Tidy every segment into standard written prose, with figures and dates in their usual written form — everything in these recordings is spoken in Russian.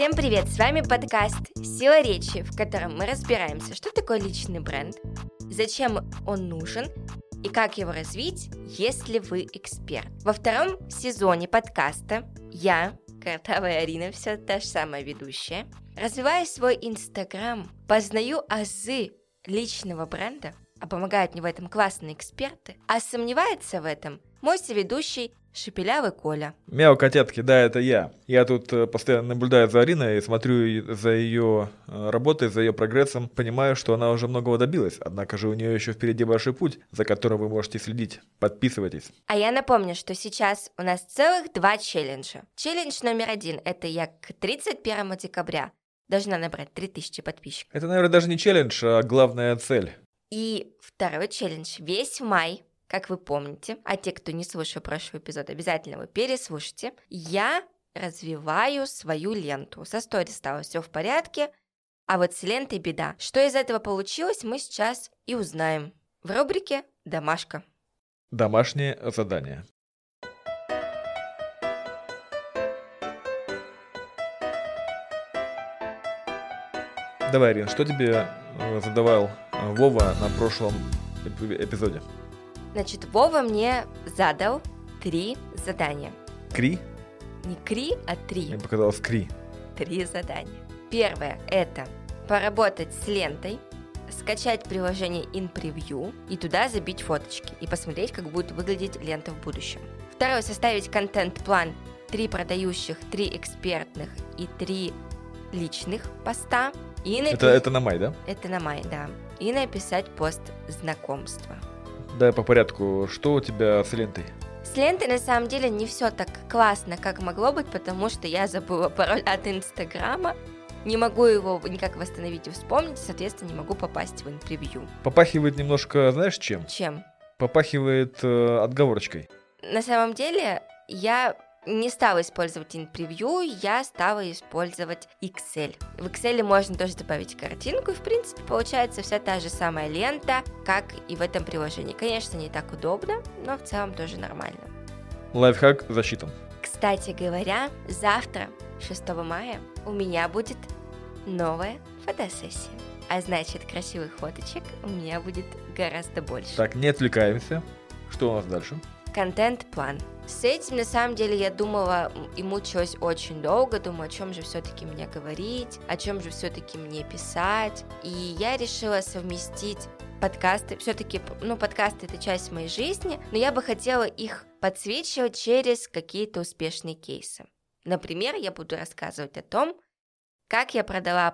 Всем привет, с вами подкаст «Сила речи», в котором мы разбираемся, что такое личный бренд, зачем он нужен и как его развить, если вы эксперт. Во втором сезоне подкаста я, Картавая Арина, все та же самая ведущая, развиваю свой Инстаграм, познаю азы личного бренда, а помогают мне в этом классные эксперты, а сомневается в этом мой соведущий Шепелявый Коля. Мяу, котятки, да, это я. Я тут постоянно наблюдаю за Ариной и смотрю за ее работой, за ее прогрессом. Понимаю, что она уже многого добилась, однако же у нее еще впереди большой путь, за которым вы можете следить. Подписывайтесь. А я напомню, что сейчас у нас целых 2 челленджа. Челлендж номер 1 – это я к 31 декабря должна набрать 3000 подписчиков. Это, наверное, даже не челлендж, а главная цель. И второй челлендж весь май. Как вы помните, а те, кто не слушал прошлый эпизод, обязательно его переслушайте. Я развиваю свою ленту. Со сторис стало все в порядке, а вот с лентой беда. Что из этого получилось, мы сейчас и узнаем. В рубрике «Домашка». Домашнее задание. Давай, Арин, что тебе задавал Вова на прошлом эпизоде? Значит, Вова мне задал 3 задания. Кри? Не кри, а 3. Мне показалось кри. 3 задания. Первое – это поработать с лентой, скачать приложение InPreview и туда забить фоточки и посмотреть, как будет выглядеть лента в будущем. Второе – составить контент-план 3 продающих, 3 экспертных и 3 личных поста. И это на май, да? Это на май, да. И написать пост знакомства. Дай по порядку, что у тебя с лентой? С лентой на самом деле не все так классно, как могло быть, потому что я забыла пароль от Инстаграма, не могу его никак восстановить и вспомнить, соответственно, не могу попасть в InPreview. Попахивает немножко, знаешь, чем? Чем? Попахивает отговорочкой. На самом деле я не стала использовать InPreview, я стала использовать Excel. В Excel можно тоже добавить картинку, и, в принципе, получается вся та же самая лента, как и в этом приложении. Конечно, не так удобно, но в целом тоже нормально. Лайфхак засчитан. Кстати говоря, завтра, 6 мая, у меня будет новая фотосессия. А значит, красивых фоточек у меня будет гораздо больше. Так, не отвлекаемся. Что у нас дальше? Контент-план. С этим, на самом деле, я думала и мучилась очень долго, думаю, о чем же все-таки мне говорить, о чем же все-таки мне писать, и я решила совместить подкасты, все-таки, подкасты — это часть моей жизни, но я бы хотела их подсвечивать через какие-то успешные кейсы. Например, я буду рассказывать о том, как я продала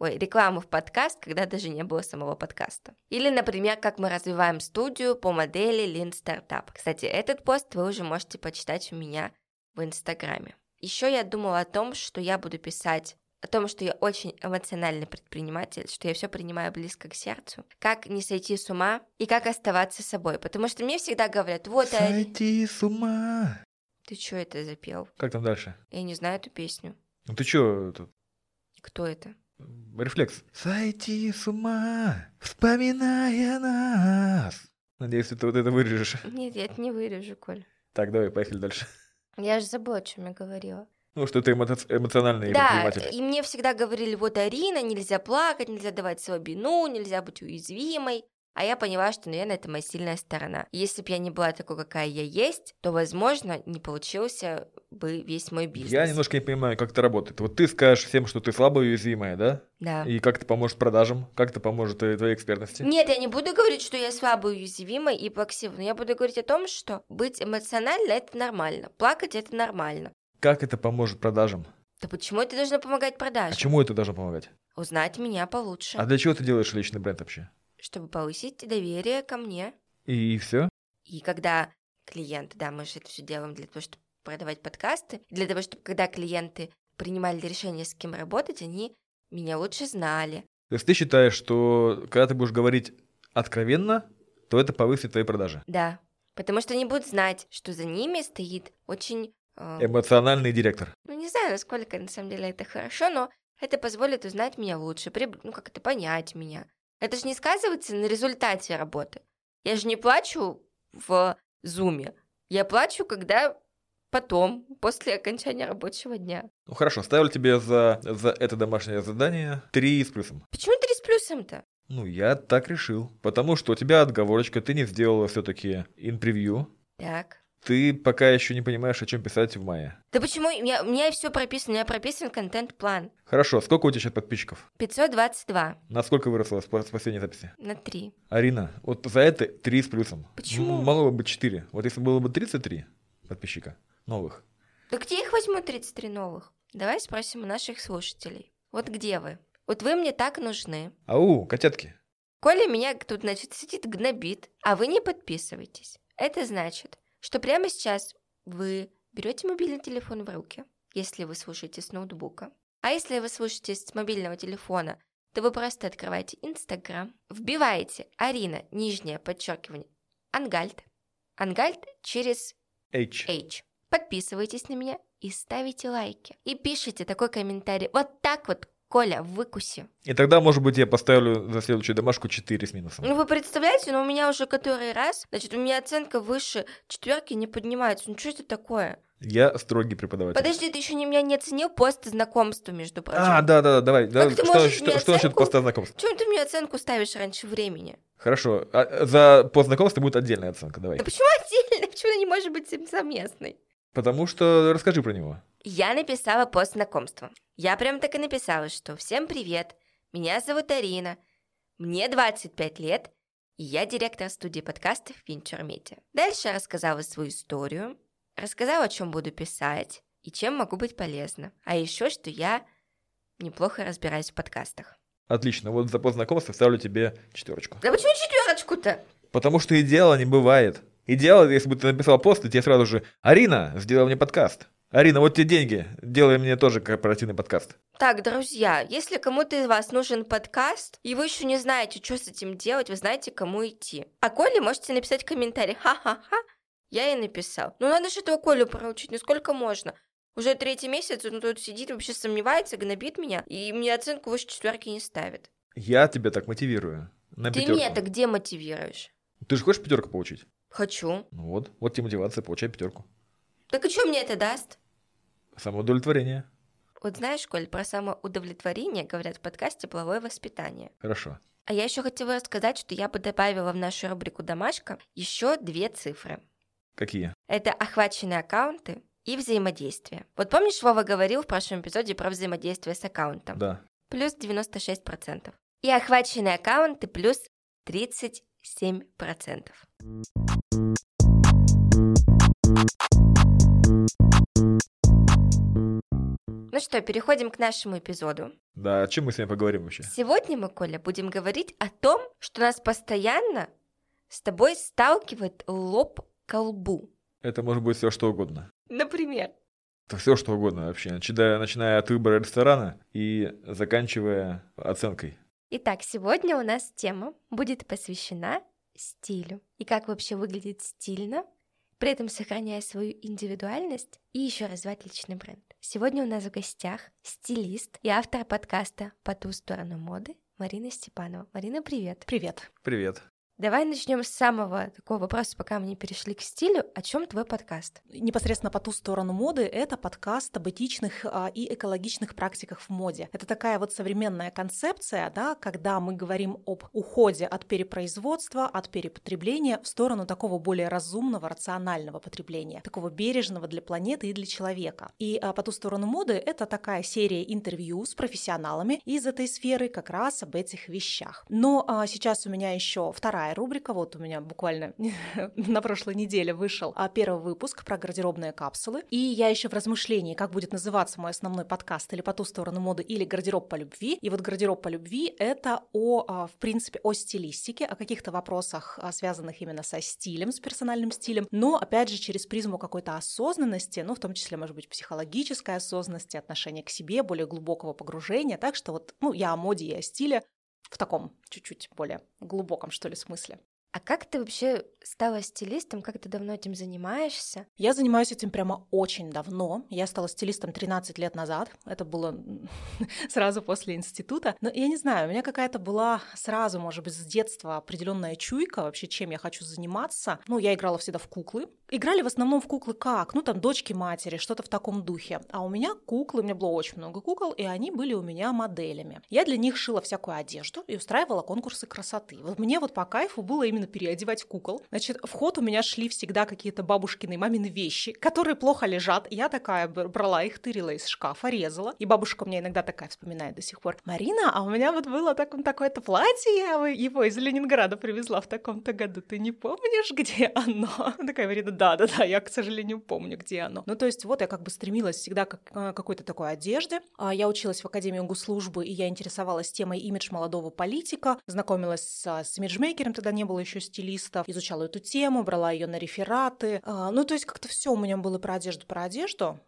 рекламу в подкаст, когда даже не было самого подкаста. Или, например, как мы развиваем студию по модели Lean Startup. Кстати, этот пост вы уже можете почитать у меня в Инстаграме. Еще я думала о том, что я буду писать, о том, что я очень эмоциональный предприниматель, что я все принимаю близко к сердцу, как не сойти с ума и как оставаться собой. Потому что мне всегда говорят, вот... Сойти с ума. Ты что это запел? Как там дальше? Я не знаю эту песню. Ну ты чё тут? Кто это? Рефлекс. Сойти с ума, вспоминая нас. Надеюсь, ты вот это вырежешь. Нет, я это не вырежу, Коль. Так, давай, поехали дальше. Я же забыла, о чем я говорила. Ну, что ты эмоциональный предприниматель. Да, и мне всегда говорили, вот, Арина, нельзя плакать, нельзя давать слабину, нельзя быть уязвимой. А я поняла, что, наверное, это моя сильная сторона. Если бы я не была такой, какая я есть, то, возможно, не получился бы весь мой бизнес. Я немножко не понимаю, как это работает. Вот ты скажешь всем, что ты слабая и уязвимая, да? Да. И как это поможет продажам? Как это поможет твоей экспертности? Нет, я не буду говорить, что я слабая, уязвимая и плаксивая. Я буду говорить о том, что быть эмоционально – это нормально. Плакать – это нормально. Как это поможет продажам? Да почему это должно помогать продажам? А чему это должно помогать? Узнать меня получше. А для чего ты делаешь личный бренд вообще? Чтобы повысить доверие ко мне. И все? И когда клиенты, да, мы же это все делаем для того, чтобы продавать подкасты, для того, чтобы когда клиенты принимали решение, с кем работать, они меня лучше знали. То есть ты считаешь, что когда ты будешь говорить откровенно, то это повысит твои продажи? Да, потому что они будут знать, что за ними стоит очень... эмоциональный директор. Не знаю, насколько на самом деле это хорошо, но это позволит узнать меня лучше, понять меня. Это же не сказывается на результате работы. Я же не плачу в зуме. Я плачу, когда потом, после окончания рабочего дня. Ну хорошо, ставлю тебе за это домашнее задание 3+. Почему 3+-то? Ну, я так решил. Потому что у тебя отговорочка, ты не сделала все-таки InPreview. Так. Ты пока еще не понимаешь, о чем писать в мае. Да почему? У меня все прописано, у меня прописан контент-план. Хорошо, сколько у тебя сейчас подписчиков? 522. На сколько выросла с последней записи? На 3. Арина, вот за это 3+. Почему? Могло бы 4. Вот если было бы 33 подписчика новых. Да где их возьму 33 новых? Давай спросим у наших слушателей. Вот где вы? Вот вы мне так нужны. Ау, котятки. Коля меня тут, значит, сидит, гнобит, а вы не подписываетесь. Это значит, что прямо сейчас вы берете мобильный телефон в руки, если вы слушаете с ноутбука. А если вы слушаете с мобильного телефона, то вы просто открываете Инстаграм, вбиваете Арина, _ Ангальд. Ангальд через H. Подписывайтесь на меня и ставите лайки. И пишите такой комментарий. Вот так вот, Коля, выкуси. И тогда, может быть, я поставлю за следующую домашку 4+. Ну, вы представляете, у меня уже который раз, значит, у меня оценка выше 4 не поднимается. Ну, что это такое? Я строгий преподаватель. Подожди, ты еще меня не оценил пост знакомства, между прочим. Да, давай. Да, что насчет поста знакомства? Чего ты мне оценку ставишь раньше времени? Хорошо, а за пост знакомства будет отдельная оценка, давай. Да почему отдельная? Почему она не может быть совместной? Потому что расскажи про него. Я написала пост знакомства. Я прям так и написала, что «Всем привет, меня зовут Арина, мне 25 лет, и я директор студии подкастов Venture Media». Дальше я рассказала свою историю, рассказала, о чем буду писать и чем могу быть полезна. А еще, что я неплохо разбираюсь в подкастах. Отлично, вот за пост знакомства ставлю тебе 4. Да почему 4-то? Потому что идеала не бывает. Идеал, если бы ты написал пост, и тебе сразу же «Арина, сделай мне подкаст». Арина, вот тебе деньги, делай мне тоже корпоративный подкаст. Так, друзья, если кому-то из вас нужен подкаст, и вы еще не знаете, что с этим делать, вы знаете, кому идти. А Коле можете написать комментарий. Ха-ха-ха, я и написал. Ну надо же этого Колю проучить, ну сколько можно? Уже 3 месяц он тут сидит, вообще сомневается, гнобит меня, и мне оценку выше 4 не ставит. Я тебя так мотивирую. На 5. Ты меня-то где мотивируешь? Ты же хочешь 5 получить? Хочу. Ну вот тебе мотивация, получай 5. Так и что мне это даст? Самоудовлетворение. Вот знаешь, Коль, про самоудовлетворение говорят в подкасте «Половое воспитание». Хорошо. А я еще хотела рассказать, что я бы добавила в нашу рубрику «Домашка» еще 2 цифры. Какие? Это охваченные аккаунты и взаимодействие. Вот помнишь, Вова говорил в прошлом эпизоде про взаимодействие с аккаунтом? Да. Плюс 96%. И охваченные аккаунты плюс 37%. Ну что, переходим к нашему эпизоду. Да, о чем мы с вами поговорим вообще? Сегодня мы, Коля, будем говорить о том, что нас постоянно с тобой сталкивает лоб к лбу. Это может быть все что угодно. Например? Это все что угодно вообще, начиная от выбора ресторана и заканчивая оценкой. Итак, сегодня у нас тема будет посвящена стилю. И как вообще выглядит стильно, при этом сохраняя свою индивидуальность и еще развивать личный бренд. Сегодня у нас в гостях стилист и автор подкаста «По ту сторону моды» Марина Степанова. Марина, привет. Привет. Привет. Давай начнем с самого такого вопроса, пока мы не перешли к стилю. О чем твой подкаст? Непосредственно «По ту сторону моды» — это подкаст об этичных и экологичных практиках в моде. Это такая вот современная концепция, да, когда мы говорим об уходе от перепроизводства, от перепотребления в сторону такого более разумного, рационального потребления, такого бережного для планеты и для человека. И «По ту сторону моды» — это такая серия интервью с профессионалами из этой сферы как раз об этих вещах. Но сейчас у меня еще вторая рубрика. Вот у меня буквально на прошлой неделе вышел первый выпуск про гардеробные капсулы. И я еще в размышлении, как будет называться мой основной подкаст: или «По ту сторону моды», или «Гардероб по любви». И вот «Гардероб по любви» — это в принципе, о стилистике, о каких-то вопросах, связанных именно со стилем, с персональным стилем, но, опять же, через призму какой-то осознанности, ну, в том числе, может быть, психологической осознанности, отношения к себе, более глубокого погружения. Так что вот, я о моде и о стиле в таком чуть-чуть более глубоком, что ли, смысле. А как ты вообще стала стилистом? Как ты давно этим занимаешься? Я занимаюсь этим прямо очень давно. Я стала стилистом 13 лет назад. Это было сразу после института. Но я не знаю, у меня какая-то была сразу, может быть, с детства определенная чуйка вообще, чем я хочу заниматься. Ну, я играла всегда в куклы. Играли в основном в куклы как? Ну, там, дочки матери, что-то в таком духе. А у меня куклы, у меня было очень много кукол, и они были у меня моделями. Я для них шила всякую одежду и устраивала конкурсы красоты. Вот мне вот по кайфу было именно переодевать кукол. Значит, в ход у меня шли всегда какие-то бабушкины, мамины вещи, которые плохо лежат. Я такая брала их, тырила из шкафа, резала. И бабушка у меня иногда такая вспоминает до сих пор: Марина, а у меня вот было такое-то платье, я его из Ленинграда привезла в таком-то году. Ты не помнишь, где оно? Такая Марина: да, я, к сожалению, помню, где оно. Ну, то есть вот я как бы стремилась всегда к какой-то такой одежде. Я училась в Академии госслужбы, и я интересовалась темой имидж молодого политика, знакомилась с имиджмейкером, тогда не было еще стилистов, изучала эту тему, брала ее на рефераты. Ну, то есть как-то все у меня было про одежду.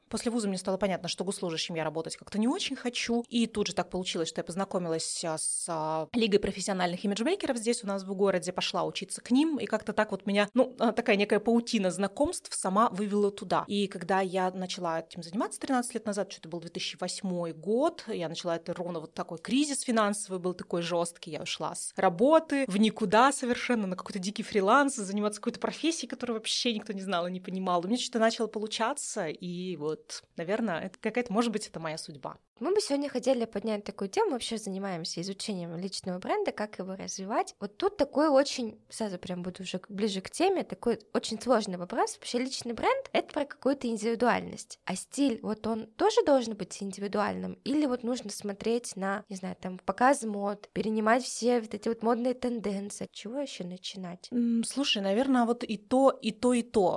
После вуза мне стало понятно, что госслужащим я работать как-то не очень хочу. И тут же так получилось, что я познакомилась с Лигой профессиональных имиджмейкеров здесь у нас в городе, пошла учиться к ним, и как-то так вот меня, такая некая паутина знакомств сама вывела туда. И когда я начала этим заниматься 13 лет назад, что это был 2008 год, я начала это ровно вот такой кризис финансовый был такой жесткий, я ушла с работы в никуда совершенно, на какой-то дикий фриланс, заниматься какой-то профессией, которую вообще никто не знал и не понимал. У меня что-то начало получаться, и вот, наверное, это какая-то, может быть, это моя судьба. Мы бы сегодня хотели поднять такую тему, вообще занимаемся изучением личного бренда, как его развивать. Вот тут такой очень, сразу прям буду уже ближе к теме, такой очень сложный вопрос. Вообще личный бренд — это про какую-то индивидуальность, а стиль, вот он тоже должен быть индивидуальным? Или вот нужно смотреть на, не знаю, там, показ мод, перенимать все вот эти вот модные тенденции? От чего еще начинать? Слушай, наверное, вот и то.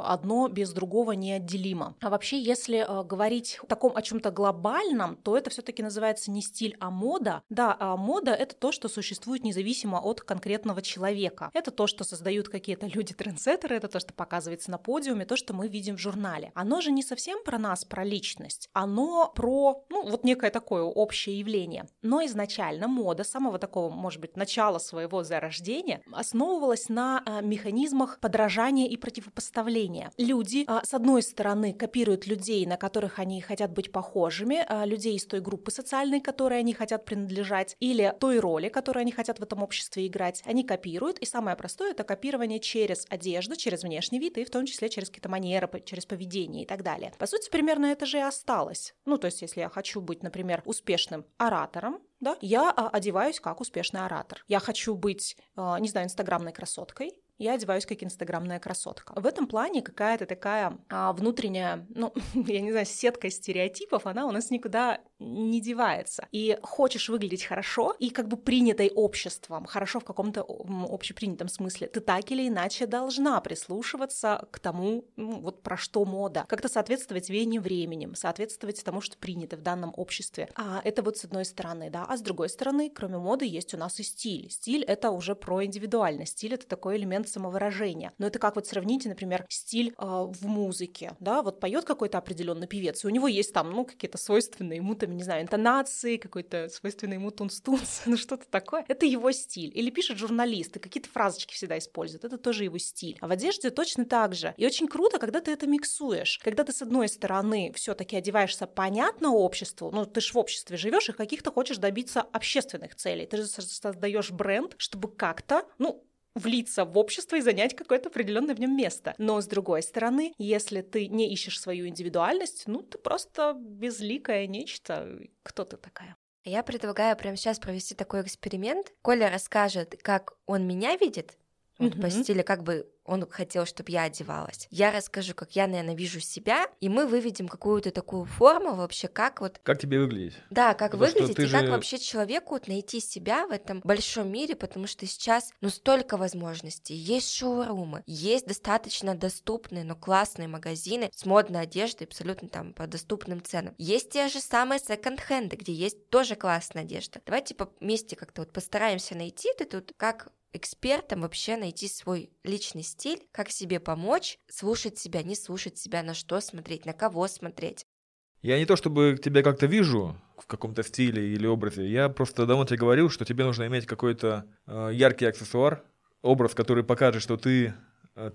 Одно без другого неотделимо. А вообще, если говорить о чем-то глобальном, то это все-таки называется не стиль, а мода. Да, а мода — это то, что существует независимо от конкретного человека. Это то, что создают какие-то люди-трендсеттеры, это то, что показывается на подиуме, то, что мы видим в журнале. Оно же не совсем про нас, про личность. Оно про, вот некое такое общее явление. Но изначально мода самого такого, может быть, начала своего зарождения основывалась на механизмах подражания и противопоставления. Люди, с одной стороны, копируют людей, на которых они хотят быть похожими, людей из той группы социальной, которой они хотят принадлежать, или той роли, которую они хотят в этом обществе играть. Они копируют, и самое простое — это копирование через одежду, через внешний вид, и в том числе через какие-то манеры, через поведение и так далее. По сути, примерно это же и осталось. Ну, то есть, если я хочу быть, например, успешным оратором, да, я одеваюсь как успешный оратор. Я хочу быть, не знаю, инстаграмной красоткой, я одеваюсь как инстаграмная красотка. В этом плане какая-то такая внутренняя, я не знаю, сетка стереотипов, она у нас никуда не девается. И хочешь выглядеть хорошо и как бы принятой обществом, хорошо в каком-то общепринятом смысле, ты так или иначе должна прислушиваться к тому, вот про что мода, как-то соответствовать веянию временем, соответствовать тому, что принято в данном обществе. А это вот с одной стороны, да, а с другой стороны, кроме моды, есть у нас и стиль. Стиль — это уже про индивидуальность, стиль — это такой элемент самовыражения. Но это как вот сравните, например, стиль в музыке, да, вот поет какой-то определенный певец, и у него есть там, какие-то свойственные ему, не знаю, интонации, какой-то свойственный ему тунс-тунс, что-то такое. Это его стиль. Или пишет журналист, и какие-то фразочки всегда используют. Это тоже его стиль. А в одежде точно так же. И очень круто, когда ты это миксуешь. Когда ты, с одной стороны, все-таки одеваешься понятно обществу, ты же в обществе живешь и каких-то хочешь добиться общественных целей. Ты же создаешь бренд, чтобы как-то, влиться в общество и занять какое-то определенное в нем место. Но, с другой стороны, если ты не ищешь свою индивидуальность, ты просто безликое нечто. Кто ты такая? Я предлагаю прямо сейчас провести такой эксперимент. Коля расскажет, как он меня видит, по стилю, как бы он хотел, чтобы я одевалась. Я расскажу, как я, наверное, вижу себя, и мы выведем какую-то такую форму вообще, как вот... Как тебе выглядеть. Да, как потому выглядеть, и как вообще человеку найти себя в этом большом мире, потому что сейчас, столько возможностей. Есть шоурумы, есть достаточно доступные, но классные магазины с модной одеждой, абсолютно там по доступным ценам. Есть те же самые секонд-хенды, где есть тоже классная одежда. Давайте вместе как-то вот постараемся найти, ты тут как... экспертам вообще найти свой личный стиль, как себе помочь, слушать себя, не слушать себя, на что смотреть, на кого смотреть. Я не то чтобы тебя как-то вижу в каком-то стиле или образе, я просто давно тебе говорил, что тебе нужно иметь какой-то яркий аксессуар, образ, который покажет, что ты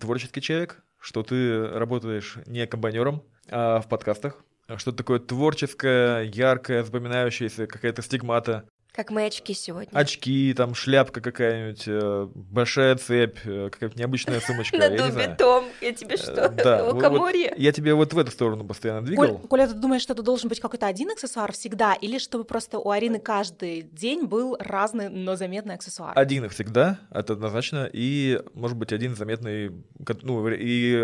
творческий человек, что ты работаешь не комбайнером, а в подкастах, что-то такое творческое, яркое, запоминающееся, какая-то стигмата. Как мои очки сегодня. Очки, там шляпка какая-нибудь, большая цепь, какая-нибудь необычная сумочка. На дубе том, я тебе что, лукоморье? Я тебе вот в эту сторону постоянно двигал. Коля, ты думаешь, что это должен быть какой-то один аксессуар всегда, или чтобы просто у Арины каждый день был разный, но заметный аксессуар? Один всегда, это однозначно, и, может быть, один заметный, ну, и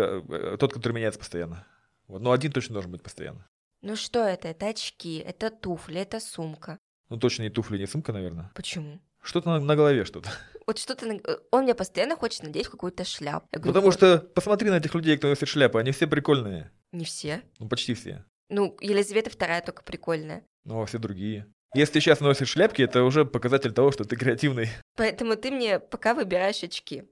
тот, который меняется постоянно. Но один точно должен быть постоянно. Ну что это? Это очки, это туфли, это сумка. Ну, точно не туфли, не сумка, наверное. Почему? Что-то на голове что-то. Вот что-то... Он мне постоянно хочет надеть какую-то шляпу. Говорю, потому что посмотри на этих людей, кто носит шляпы. Они все прикольные. Не все? Ну, почти все. Ну, Елизавета II только прикольная. Ну, а все другие. Если ты сейчас носишь шляпки, это уже показатель того, что ты креативный. Поэтому ты мне пока выбираешь очки.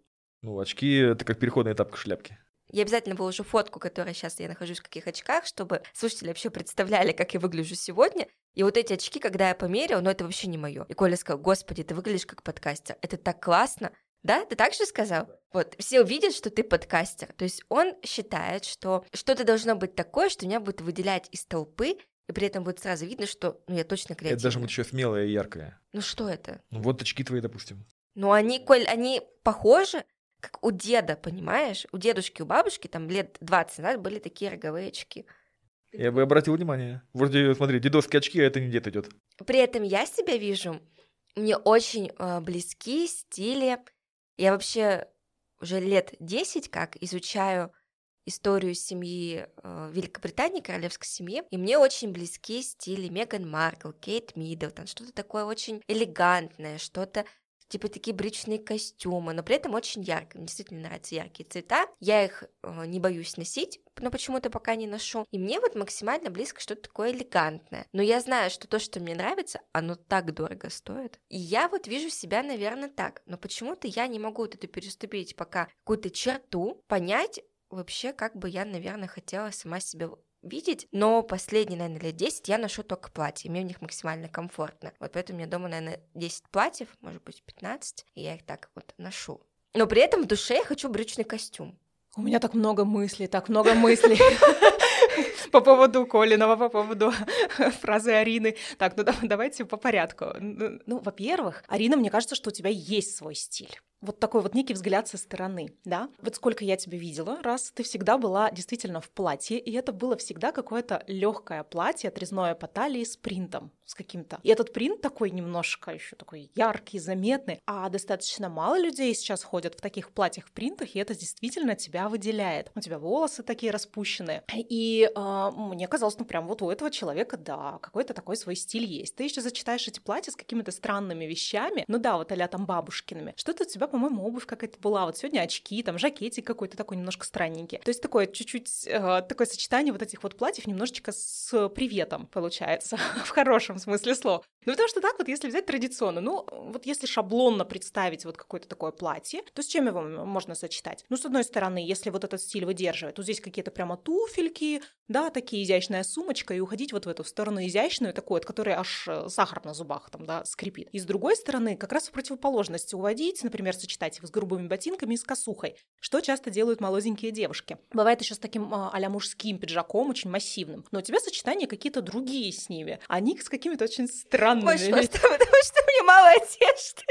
Ну, очки — это как переходный этап к шляпке. Я обязательно выложу фотку, которая сейчас я нахожусь в каких очках, чтобы слушатели вообще представляли, как я выгляжу сегодня. И вот эти очки, когда я померила, это вообще не мое. И Коля сказал: господи, ты выглядишь как подкастер, это так классно. Да, ты так же сказал? Вот, все увидят, что ты подкастер. То есть он считает, что что-то должно быть такое, что меня будет выделять из толпы, и при этом будет сразу видно, что я точно креативная. Это даже будет еще смелое и яркое. Ну что это? Ну вот очки твои, допустим. Ну они, Коль, они похожи, как у деда, понимаешь? У дедушки, у бабушки, там, лет 20 назад были такие роговые очки. Я бы обратил внимание. Вроде, смотри, дедовские очки, а это не дед идет. При этом я себя вижу, мне очень близки стили. Я вообще уже лет 10 как изучаю историю семьи Великобритании, королевской семьи, и мне очень близки стили Меган Маркл, Кейт Миддлтон, что-то такое очень элегантное, что-то типа такие брючные костюмы, но при этом очень яркие. Мне действительно нравятся яркие цвета. Я их не боюсь носить, но почему-то пока не ношу. И мне вот максимально близко что-то такое элегантное. Но я знаю, что то, что мне нравится, оно так дорого стоит. И я вот вижу себя, наверное, так. Но почему-то я не могу вот это переступить пока какую-то черту, понять вообще, как бы я, наверное, хотела сама себя видеть, но последние, наверное, лет 10 я ношу только платья, мне в них максимально комфортно. Вот поэтому у меня дома, наверное, 10 платьев, может быть, 15, и я их так вот ношу. Но при этом в душе я хочу брючный костюм. У меня так много мыслей по поводу Колиного, по поводу фразы Арины. Так, ну давайте по порядку. Ну, во-первых, Арина, мне кажется, что у тебя есть свой стиль. Вот такой вот некий взгляд со стороны, да? Вот сколько я тебя видела, раз ты всегда была действительно в платье, и это было всегда какое-то легкое платье, отрезное по талии с принтом, с каким-то. И этот принт такой немножко еще такой яркий, заметный, а достаточно мало людей сейчас ходят в таких платьях, в принтах, и это действительно тебя выделяет. У тебя волосы такие распущенные. И мне казалось, прям вот у этого человека, да, какой-то такой свой стиль есть. Ты еще зачитаешь эти платья с какими-то странными вещами, ну да, вот а-ля там бабушкиными. Что-то у тебя, по-моему, обувь какая-то была. Вот сегодня очки, там жакетик какой-то такой немножко странненький. То есть такое чуть-чуть, такое сочетание вот этих вот платьев немножечко с приветом получается, в хорошем смысле слова. Ну потому что так вот, если взять традиционно, ну вот если шаблонно представить вот какое-то такое платье, то с чем его можно сочетать? Ну с одной стороны, если вот этот стиль выдерживает, то здесь какие-то прямо туфельки, да, такие изящная сумочка, и уходить вот в эту сторону изящную, такую, от которой аж сахар на зубах там, да, скрипит. И с другой стороны, как раз в противоположность уводить, например, сочетать их с грубыми ботинками и с косухой, что часто делают молоденькие девушки. Бывает еще с таким а-ля мужским пиджаком, очень массивным, но у тебя сочетания какие-то другие с ними, они с какими-то очень странными. Очень просто, потому что мне мало одежды.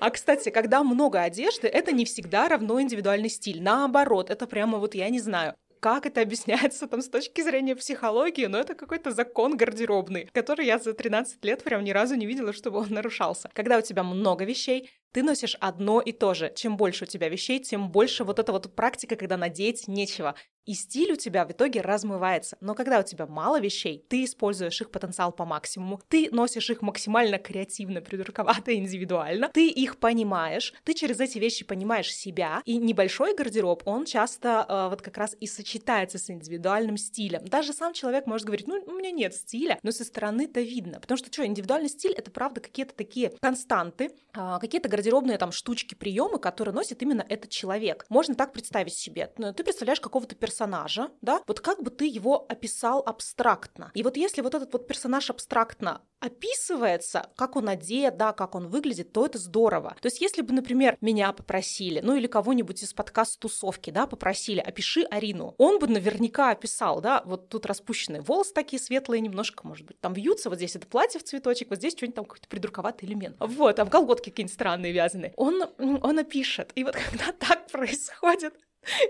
А, кстати, когда много одежды, это не всегда равно индивидуальный стиль. Наоборот, это прямо вот я не знаю, как это объясняется там с точки зрения психологии, но это какой-то закон гардеробный, который я за 13 лет прям ни разу не видела, чтобы он нарушался. Когда у тебя много вещей, ты носишь одно и то же. Чем больше у тебя вещей, тем больше вот эта вот практика, когда надеть нечего. И стиль у тебя в итоге размывается. Но когда у тебя мало вещей, ты используешь их потенциал по максимуму, ты носишь их максимально креативно, придурковато, индивидуально, ты их понимаешь, ты через эти вещи понимаешь себя, и небольшой гардероб, он часто вот как раз и сочетается с индивидуальным стилем. Даже сам человек может говорить, ну, у меня нет стиля, но со стороны-то видно. Потому что, индивидуальный стиль — это, правда, какие-то такие константы, какие-то гардеробные гардеробные там штучки, приемы, которые носит именно этот человек. Можно так представить себе. Ты представляешь какого-то персонажа, да? Вот как бы ты его описал абстрактно? И вот если вот этот вот персонаж абстрактно описывается, как он одет, да, как он выглядит, то это здорово. То есть если бы, например, меня попросили, ну или кого-нибудь из подкаст-тусовки, да, попросили, опиши Арину, он бы наверняка описал, да, вот тут распущенные волосы такие светлые немножко, может быть, там вьются, вот здесь это платье в цветочек, вот здесь что-нибудь там какой-то придурковатый элемент, вот, там колготки какие-нибудь странные вязаные. Он опишет, и вот когда так происходит,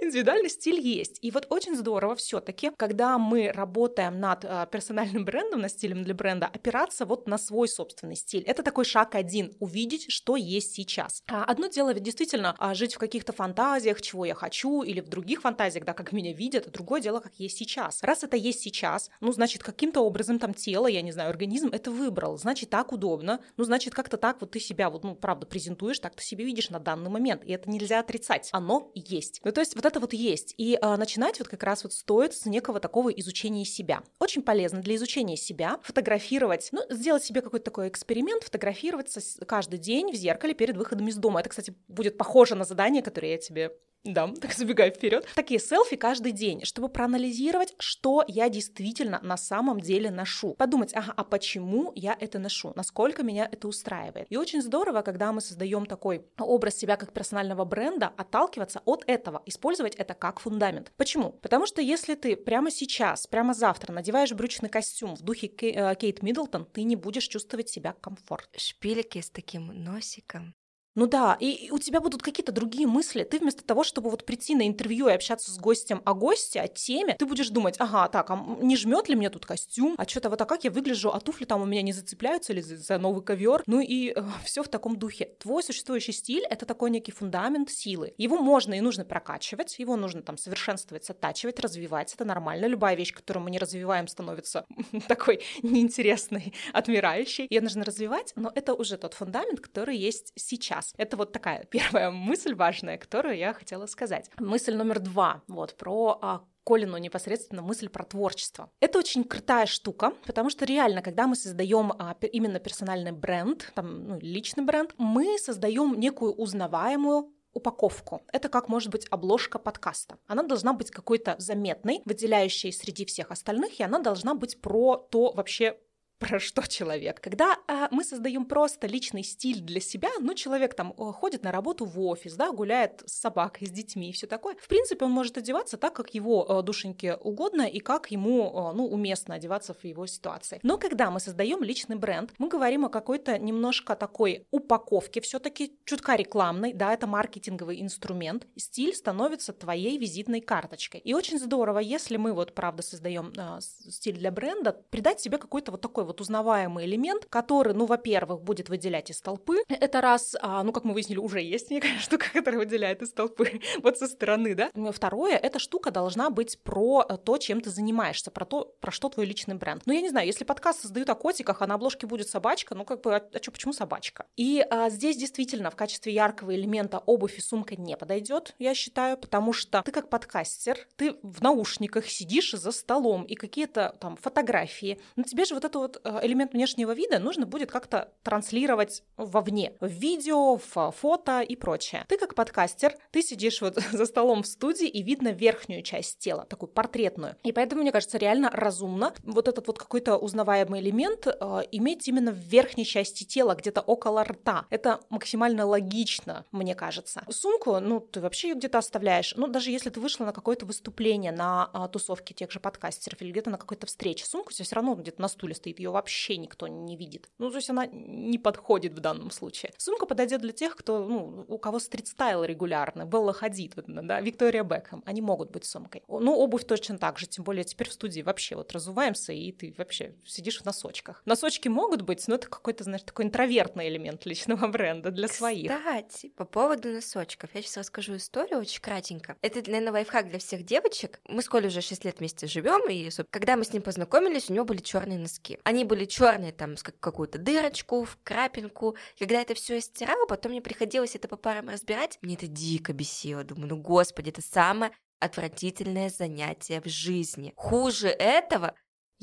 индивидуальный стиль есть. И вот очень здорово все-таки, когда мы работаем над персональным брендом, над стилем для бренда, опираться вот на свой собственный стиль. Это такой шаг один — увидеть, что есть сейчас. Одно дело ведь действительно жить в каких-то фантазиях, чего я хочу, или в других фантазиях, да, как меня видят, а другое дело, как есть сейчас. Раз это есть сейчас, ну, значит, каким-то образом там тело, я не знаю, организм это выбрал, значит, так удобно, ну, значит, как-то так вот ты себя вот, ну, правда, презентуешь, так ты себя видишь на данный момент, и это нельзя отрицать, оно есть. Ну, то есть вот это вот есть, и начинать вот как раз вот стоит с некого такого изучения себя. Очень полезно для изучения себя фотографировать, ну, сделать себе какой-то такой эксперимент, фотографироваться каждый день в зеркале перед выходом из дома. Это, кстати, будет похоже на задание, которое я тебе... Да, так забегаю вперед. Такие селфи каждый день, чтобы проанализировать, что я действительно на самом деле ношу. Подумать, ага, а почему я это ношу? Насколько меня это устраивает? И очень здорово, когда мы создаем такой образ себя как персонального бренда, отталкиваться от этого, использовать это как фундамент. Почему? Потому что если ты прямо сейчас, прямо завтра надеваешь брючный костюм в духе Кейт Миддлтон, ты не будешь чувствовать себя комфортно. Шпильки с таким носиком. Ну да, и у тебя будут какие-то другие мысли. Ты вместо того, чтобы вот прийти на интервью и общаться с гостем о госте, о теме, ты будешь думать, ага, так, а не жмет ли мне тут костюм? А что-то вот, а как я выгляжу? А туфли там у меня не зацепляются или за новый ковер? Ну и все в таком духе. Твой существующий стиль — это такой некий фундамент силы. Его можно и нужно прокачивать, его нужно там совершенствовать, оттачивать, развивать. Это нормально. Любая вещь, которую мы не развиваем, становится такой неинтересной, отмирающей. Ее нужно развивать, но это уже тот фундамент, который есть сейчас. Это вот такая первая мысль важная, которую я хотела сказать. Мысль номер 2, вот, про Колину непосредственно мысль про творчество. Это очень крутая штука, потому что реально, когда мы создаем именно персональный бренд, там, ну, личный бренд, мы создаем некую узнаваемую упаковку. Это как может быть обложка подкаста. Она должна быть какой-то заметной, выделяющей среди всех остальных, и она должна быть про то вообще, про что человек. Когда мы создаем просто личный стиль для себя, ну, человек там ходит на работу в офис, да, гуляет с собакой, с детьми и все такое, в принципе, он может одеваться так, как его душеньке угодно и как ему, ну, уместно одеваться в его ситуации. Но когда мы создаем личный бренд, мы говорим о какой-то немножко такой упаковке, все-таки чутка рекламной, да, это маркетинговый инструмент. Стиль становится твоей визитной карточкой. И очень здорово, если мы вот, правда, создаем стиль для бренда, придать себе какой-то вот такой вот узнаваемый элемент, который, ну, во-первых, будет выделять из толпы. Это раз, ну, как мы выяснили, уже есть некая штука, которая выделяет из толпы вот со стороны, да. Второе, эта штука должна быть про то, чем ты занимаешься, про то, про что твой личный бренд. Ну, я не знаю, если подкаст создают о котиках, а на обложке будет собачка, ну, как бы, а чё, почему собачка? И здесь действительно в качестве яркого элемента обувь и сумка не подойдет, я считаю, потому что ты как подкастер, ты в наушниках сидишь за столом, и какие-то там фотографии, но тебе же вот это вот элемент внешнего вида нужно будет как-то транслировать вовне, в видео, в фото и прочее. Ты как подкастер, ты сидишь вот за столом в студии, и видно верхнюю часть тела, такую портретную. И поэтому, мне кажется, реально разумно вот этот вот какой-то узнаваемый элемент иметь именно в верхней части тела, где-то около рта. Это максимально логично, мне кажется. Сумку, ну, ты вообще ее где-то оставляешь. Ну, даже если ты вышла на какое-то выступление, на тусовке тех же подкастеров или где-то на какой-то встрече, сумку у тебя все равно где-то на стуле стоит, ее вообще никто не видит. Ну, то есть она не подходит в данном случае. Сумка подойдет для тех, кто, ну, у кого стрит-стайл регулярно, Белла Хадид, да, Виктория Бекхэм, они могут быть сумкой. Ну, обувь точно так же, тем более теперь в студии вообще вот разуваемся, и ты вообще сидишь в носочках. Носочки могут быть, но это какой-то, знаешь, такой интровертный элемент личного бренда для своих. Кстати, по поводу носочков, я сейчас расскажу историю очень кратенько. Это, наверное, лайфхак для всех девочек. Мы с Колей уже 6 лет вместе живем, и когда мы с ним познакомились, у него были черные носки. Они были черные, там, с какую-то дырочку, в крапинку. Когда это все я стирала, потом мне приходилось это по парам разбирать. Мне это дико бесило. Думаю, ну, господи, это самое отвратительное занятие в жизни. Хуже этого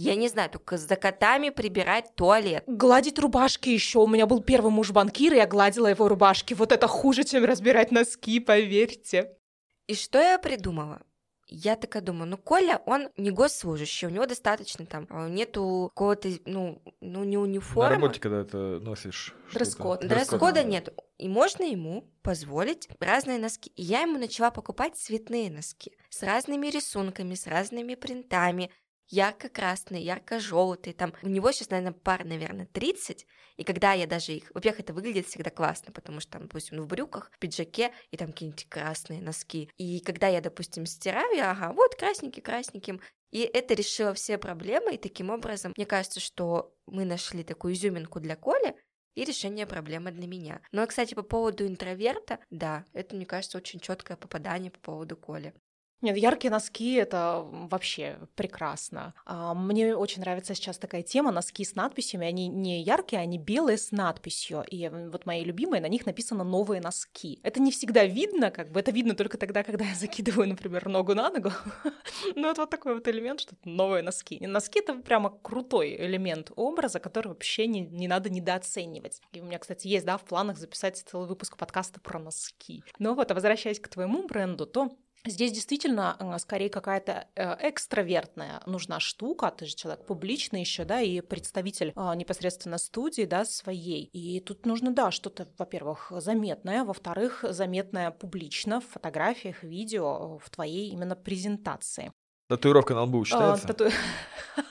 Я не знаю, только за котами прибирать туалет. Гладить рубашки еще. У меня был первый муж банкира, я гладила его рубашки. Вот это хуже, чем разбирать носки, поверьте. И что я придумала? Я такая думаю, ну, Коля, он не госслужащий, у него достаточно там, нету какого-то, не униформы. На работе, когда ты носишь что-то. Дресс-кода нет. И можно ему позволить разные носки. И я ему начала покупать цветные носки с разными рисунками, с разными принтами. Ярко-красные, ярко-желтые, там, у него сейчас, наверное, пар, 30, и когда я даже их, во-первых, это выглядит всегда классно, потому что, там, допустим, в брюках, в пиджаке, и там какие-нибудь красные носки, и когда я, допустим, стираю, вот красненьким, и это решило все проблемы, и таким образом, мне кажется, что мы нашли такую изюминку для Коли, и решение проблемы для меня. Ну, а, кстати, по поводу интроверта, да, это, мне кажется, очень четкое попадание по поводу Коли. Нет, яркие носки — это вообще прекрасно. Мне очень нравится сейчас такая тема — носки с надписями. Они не яркие, они белые с надписью. И вот мои любимые, на них написано «новые носки». Это не всегда видно, как бы. Это видно только тогда, когда я закидываю, например, ногу на ногу. Но это вот такой вот элемент, что это новые носки. Носки — это прямо крутой элемент образа, который вообще не надо недооценивать. И у меня, кстати, есть, да, в планах записать целый выпуск подкаста про носки. Ну вот, а возвращаясь к твоему бренду, то... Здесь действительно скорее какая-то экстравертная нужна штука, ты же человек публичный еще, да, и представитель непосредственно студии, да, своей. И тут нужно, да, что-то, во-первых, заметное, во-вторых, заметное публично в фотографиях, видео, в твоей именно презентации. Татуировка на лбу считается?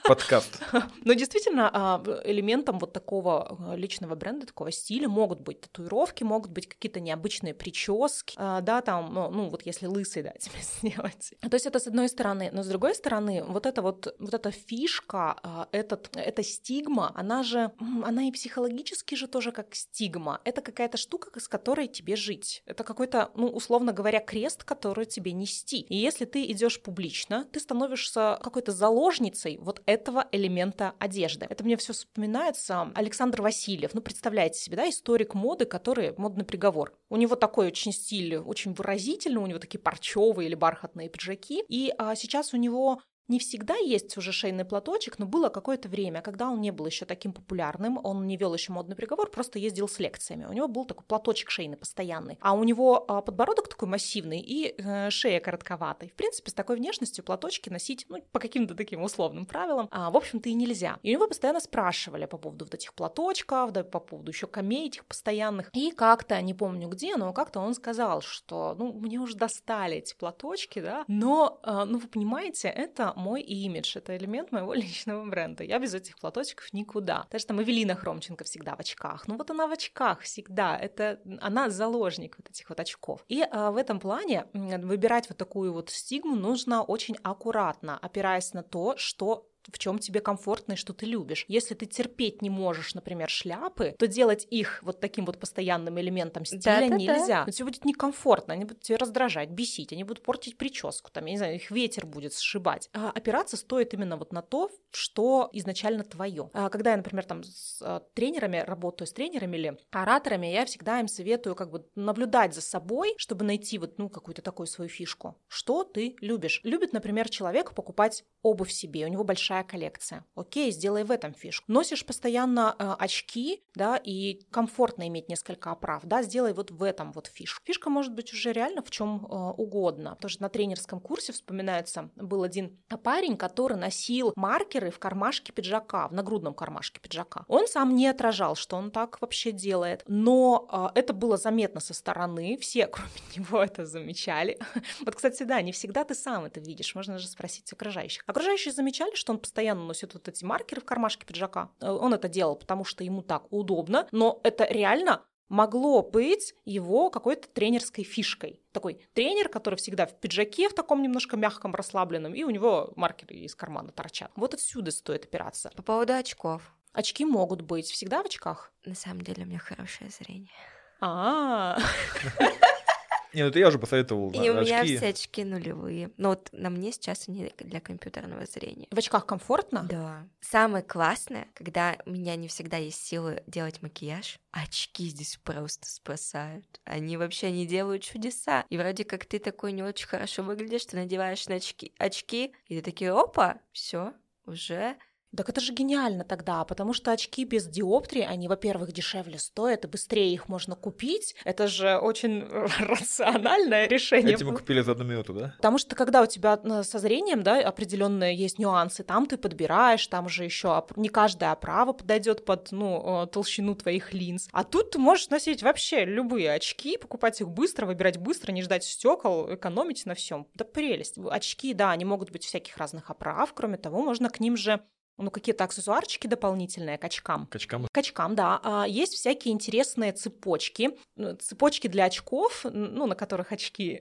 Подкаст. Но действительно, элементом вот такого личного бренда, такого стиля могут быть татуировки, могут быть какие-то необычные прически, да, там, вот если лысый, да, тебе сделать. То есть это с одной стороны, но с другой стороны, вот эта фишка, эта стигма, она и психологически же тоже как стигма. Это какая-то штука, с которой тебе жить. Это какой-то, условно говоря, крест, который тебе нести. И если ты идешь публично, ты становишься какой-то заложницей вот этого элемента одежды. Это мне все вспоминается Александр Васильев. Представляете себе, да, историк моды, который модный приговор. У него такой очень стиль, очень выразительный, у него такие парчевые или бархатные пиджаки. И сейчас у него... Не всегда есть уже шейный платочек, но было какое-то время, когда он не был еще таким популярным, он не вел еще модный приговор, просто ездил с лекциями. У него был такой платочек шейный постоянный, а у него подбородок такой массивный и шея коротковатой. В принципе, с такой внешностью платочки носить, по каким-то таким условным правилам, в общем-то, и нельзя. И у него постоянно спрашивали по поводу вот этих платочков, да, по поводу еще камей этих постоянных. И как-то, не помню где, но как-то он сказал, что, мне уже достали эти платочки, да, но, вы понимаете, это мой имидж, это элемент моего личного бренда. Я без этих платочков никуда. Потому что там Эвелина Хромченко всегда в очках. Вот она в очках всегда. Это она заложник вот этих вот очков. И в этом плане выбирать вот такую вот стигму нужно очень аккуратно, опираясь на то, что в чем тебе комфортно и что ты любишь. Если ты терпеть не можешь, например, шляпы, то делать их вот таким вот постоянным элементом стиля нельзя. Но тебе будет некомфортно, они будут тебя раздражать, бесить, они будут портить прическу, там, я не знаю, их ветер будет сшибать. А опираться стоит именно вот на то, что изначально твое. Когда я, например, там с тренерами работаю, с тренерами или ораторами, я всегда им советую как бы наблюдать за собой, чтобы найти вот какую-то такую свою фишку. Что ты любишь? Любит, например, человек покупать обувь себе, у него большая коллекция. Окей, сделай в этом фишку. Носишь постоянно очки, да, и комфортно иметь несколько оправ, да, сделай вот в этом вот фишку. Фишка может быть уже реально в чем угодно. Тоже на тренерском курсе вспоминается, был один парень, который носил маркеры в кармашке пиджака, в нагрудном кармашке пиджака. Он сам не отражал, что он так вообще делает, но это было заметно со стороны, все, кроме него, это замечали. Вот, кстати, да, не всегда ты сам это видишь, можно же спросить окружающих. Окружающие замечали, что он постоянно носит вот эти маркеры в кармашке пиджака. Он это делал, потому что ему так удобно, но это реально могло быть его какой-то тренерской фишкой. Такой тренер, который всегда в пиджаке, в таком немножко мягком, расслабленном, и у него маркеры из кармана торчат. Вот отсюда стоит опираться. По поводу очков. Очки могут быть всегда в очках. На самом деле у меня хорошее зрение. Не, это я уже посоветовала. И у меня все очки нулевые. Но вот на мне сейчас они для компьютерного зрения. В очках комфортно? Да. Самое классное, когда у меня не всегда есть силы делать макияж, очки здесь просто спасают. Они вообще не делают чудеса. И вроде как ты такой не очень хорошо выглядишь, ты надеваешь на очки, и ты такие, опа, все уже... Так это же гениально тогда, потому что очки без диоптрии, они, во-первых, дешевле стоят, и быстрее их можно купить. Это же очень рациональное решение. Эти мы купили за одну минуту, да? Потому что когда у тебя со зрением, да, определенные есть нюансы, там ты подбираешь, там же еще не каждая оправа подойдет под, толщину твоих линз. А тут ты можешь носить вообще любые очки, покупать их быстро, выбирать быстро, не ждать стекол, экономить на всем. Да прелесть. Очки, да, они могут быть всяких разных оправ, кроме того, можно к ним же какие-то аксессуарчики дополнительные к очкам. К очкам? К очкам, да. Есть всякие интересные цепочки. Цепочки для очков, на которых очки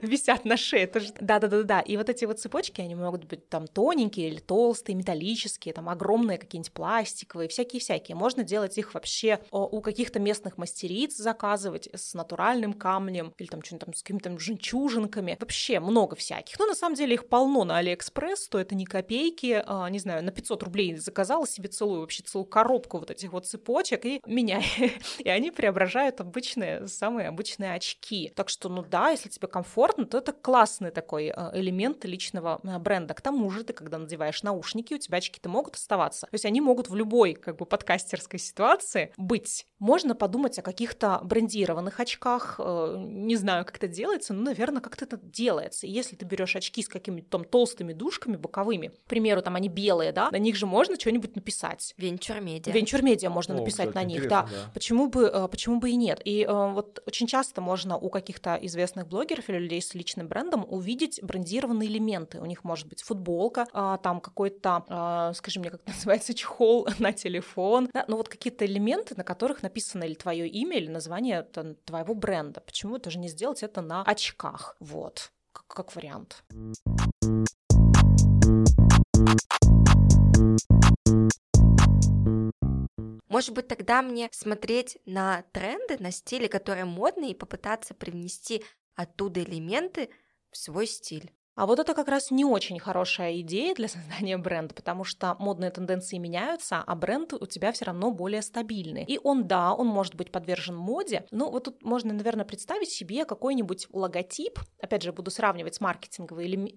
висят на шее. Да-да-да-да. И вот эти вот цепочки, они могут быть там тоненькие или толстые, металлические, там огромные какие-нибудь пластиковые, всякие-всякие. Можно делать их вообще у каких-то местных мастериц, заказывать с натуральным камнем или там что-нибудь там с какими-то жемчужинками. Вообще много всяких. Но на самом деле их полно на Алиэкспресс, то это не копейки, не знаю, на 500 рублей заказала себе целую коробку вот этих вот цепочек и меняй. И они преображают самые обычные очки. Так что, если тебе комфортно, то это классный такой элемент личного бренда. К тому же ты, когда надеваешь наушники, у тебя очки-то могут оставаться. То есть они могут в любой подкастерской ситуации быть. Можно подумать о каких-то брендированных очках. Не знаю, как это делается, но, наверное, как-то это делается. И если ты берешь очки с какими-то там толстыми дужками боковыми, к примеру, там они белые, да, на них же можно что-нибудь написать. Venture Media можно написать, кстати, на них, да. Почему бы и нет? И вот очень часто можно у каких-то известных блогеров или людей с личным брендом увидеть брендированные элементы. У них может быть футболка, там какой-то, скажи мне, как называется, чехол на телефон. Да? Какие-то элементы, на которых написано или твое имя, или название твоего бренда. Почему тоже не сделать это на очках? Вот, как вариант. Может быть, тогда мне смотреть на тренды, на стили, которые модные, и попытаться привнести оттуда элементы в свой стиль. А вот это как раз не очень хорошая идея для создания бренда, потому что модные тенденции меняются, а бренд у тебя все равно более стабильный. И он может быть подвержен моде. Вот тут можно, наверное, представить себе какой-нибудь логотип. Опять же, буду сравнивать с маркетинговыми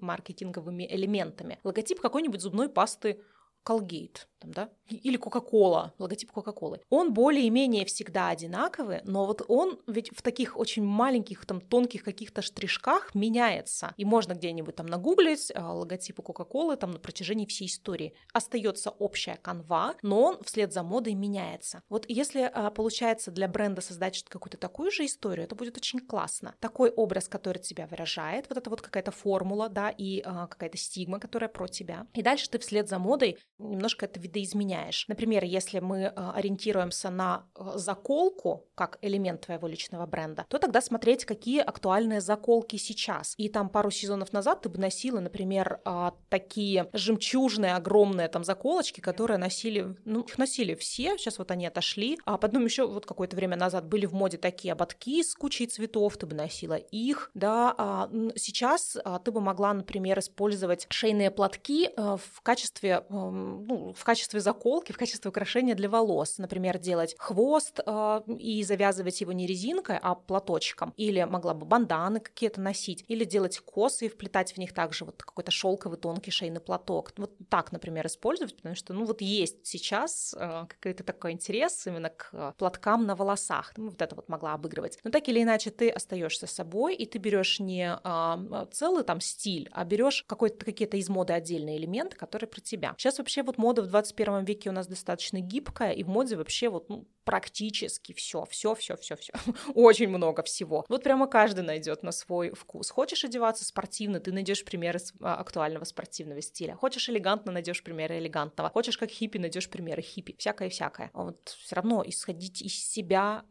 элементами. Логотип какой-нибудь зубной пасты Colgate, да? Или Кока-Кола, логотип Кока-Колы. Он более-менее всегда одинаковый, но он ведь в таких очень маленьких, тонких каких-то штришках меняется. И можно где-нибудь там нагуглить логотипы Кока-Колы на протяжении всей истории. Остается общая канва, но он вслед за модой меняется. Вот если получается для бренда создать какую-то такую же историю, это будет очень классно. Такой образ, который тебя выражает, вот это вот какая-то формула, да, и какая-то стигма, которая про тебя. И дальше ты вслед за модой немножко это видоизменяешь. Например, если мы ориентируемся на заколку как элемент твоего личного бренда, то тогда смотреть, какие актуальные заколки сейчас. И там пару сезонов назад ты бы носила, например, такие жемчужные, огромные заколочки, которые носили, их носили все, сейчас они отошли. А потом еще какое-то время назад были в моде такие ободки с кучей цветов, ты бы носила их, да. Сейчас ты бы могла, например, использовать шейные платки в качестве заколки, в качестве украшения для волос. Например, делать хвост и завязывать его не резинкой, а платочком. Или могла бы банданы какие-то носить. Или делать косы и вплетать в них также какой-то шелковый тонкий шейный платок. Так, например, использовать, потому что есть сейчас какой-то такой интерес именно к платкам на волосах. Это могла обыгрывать. Но так или иначе ты остаешься собой, и ты берешь не целый стиль, а берешь какие-то из моды отдельные элементы, которые про тебя. Сейчас вообще мода в 21 веке у нас достаточно гибкая, и в моде вообще практически все. Очень много всего. Прямо каждый найдет на свой вкус. Хочешь одеваться спортивно, ты найдешь примеры актуального спортивного стиля. Хочешь элегантно, найдешь примеры элегантного. Хочешь как хиппи, найдешь примеры хиппи. Всякое-всякое. Все равно исходить из себя,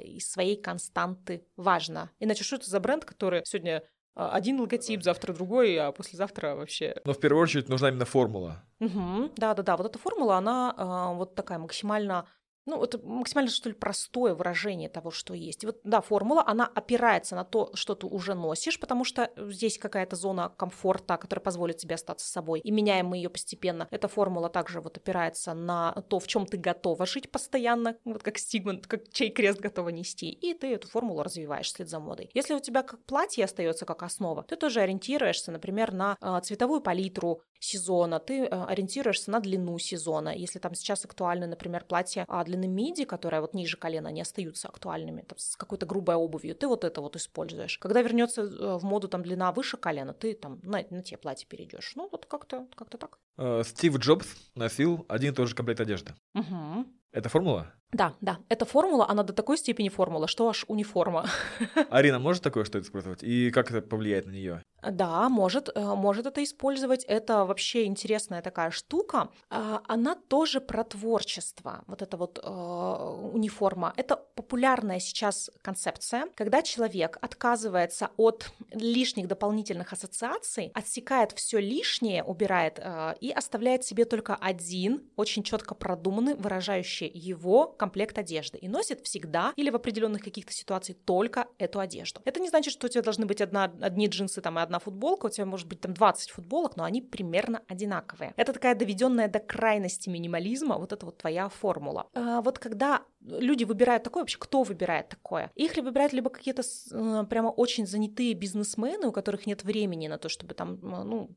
из своей константы важно. Иначе что это за бренд, который сегодня один логотип, завтра другой, а послезавтра вообще... Но в первую очередь нужна именно формула. Угу. Да-да-да, эта формула, она такая максимально... это максимально, что ли, простое выражение того, что есть. И формула, она опирается на то, что ты уже носишь, потому что здесь какая-то зона комфорта, которая позволит тебе остаться собой, и меняем мы ее постепенно. Эта формула также опирается на то, в чем ты готова жить постоянно, как стигма, как чей крест готова нести, и ты эту формулу развиваешь вслед за модой. Если у тебя как платье остается как основа, ты тоже ориентируешься, например, на цветовую палитру, сезона, ты ориентируешься на длину сезона. Если там сейчас актуальны, например, платья длины миди, которые вот ниже колена, они остаются актуальными, там, с какой-то грубой обувью, ты вот это вот используешь. Когда вернется в моду там длина выше колена, ты там на те платья перейдешь. Ну вот как-то так. Стив Джобс носил один и тот же комплект одежды. Угу. Это формула? Да, эта формула, она до такой степени формула, что аж униформа. Арина может такое что-то использовать? И как это повлияет на нее? Да, может это использовать. Это вообще интересная такая штука. Она тоже про творчество. Вот эта вот униформа. Это популярная сейчас концепция, когда человек отказывается от лишних дополнительных ассоциаций, отсекает все лишнее, убирает и оставляет себе только один, очень четко продуманный, выражающий его комплект одежды и носит всегда или в определенных каких-то ситуациях только эту одежду. Это не значит, что у тебя должны быть одни джинсы там, и одна футболка, у тебя может быть там 20 футболок, но они примерно одинаковые. Это такая доведенная до крайности минимализма, вот это вот твоя формула. Вот когда люди выбирают такое, вообще кто выбирает такое? Их ли выбирают либо какие-то прямо очень занятые бизнесмены, у которых нет времени на то, чтобы там,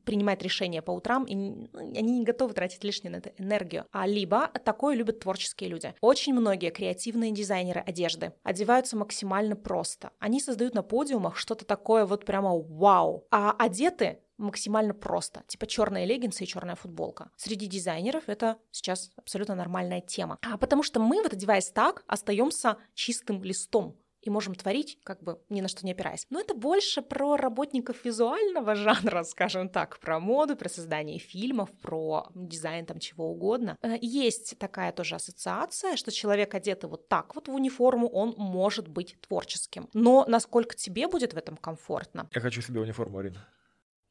принимать решения по утрам, и они не готовы тратить лишнюю на это энергию. А либо такое любят творческие люди. Очень многие креативные дизайнеры одежды одеваются максимально просто. Они создают на подиумах что-то такое вот прямо вау. А одеты максимально просто, типа черные леггинсы и черная футболка. Среди дизайнеров это сейчас абсолютно нормальная тема. Потому что мы, вот одеваясь так, остаемся чистым листом и можем творить, как бы ни на что не опираясь. Но это больше про работников визуального жанра, скажем так, про моду, про создание фильмов, про дизайн там чего угодно. Есть такая тоже ассоциация, что человек, одетый вот так вот в униформу, он может быть творческим. Но насколько тебе будет в этом комфортно? Я хочу себе униформу, Арина.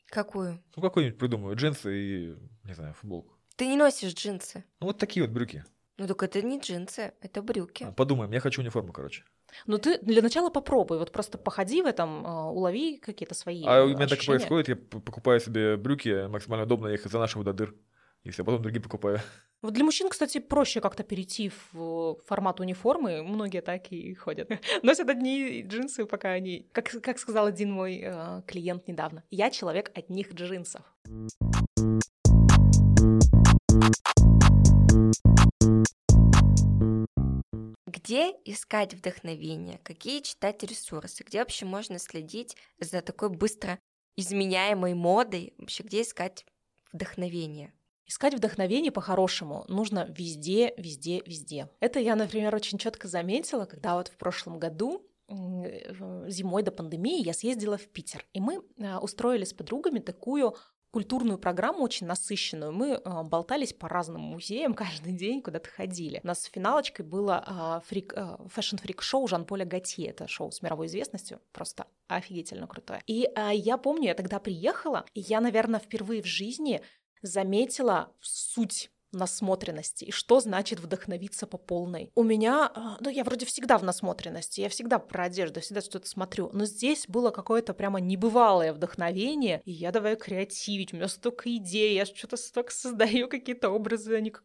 Какую? Какую-нибудь придумаю, джинсы и, не знаю, футболку. Ты не носишь джинсы. Вот такие вот брюки. Так это не джинсы, это брюки. Подумаем, я хочу униформу, короче. Ты для начала попробуй, вот просто походи в этом, улови какие-то свои ощущения. У меня так происходит, я покупаю себе брюки, максимально удобно, я их занашиваю до дыр, и все, потом другие покупаю. Вот для мужчин, кстати, проще как-то перейти в формат униформы, многие так и ходят. Носят одни джинсы, пока они... Как сказал один мой клиент недавно, я человек одних джинсов. Где искать вдохновение? Какие читать ресурсы? Где вообще можно следить за такой быстро изменяемой модой? Вообще, где искать вдохновение? Искать вдохновение по-хорошему нужно везде, везде, везде. Это я, например, очень четко заметила, когда вот в прошлом году, зимой до пандемии, я съездила в Питер. И мы устроили с подругами такую культурную программу очень насыщенную. Мы болтались по разным музеям каждый день, куда-то ходили. У нас финалочкой было фэшн-фрик-шоу Жан-Поля Готье. Это шоу с мировой известностью, просто офигительно крутое. И я помню, я тогда приехала, и я, наверное, впервые в жизни заметила суть насмотренности и что значит вдохновиться по полной. У меня, я вроде всегда в насмотренности, я всегда про одежду, всегда что-то смотрю, но здесь было какое-то прямо небывалое вдохновение, и я давай креативить, у меня столько идей, я что-то столько создаю, какие-то образы, они как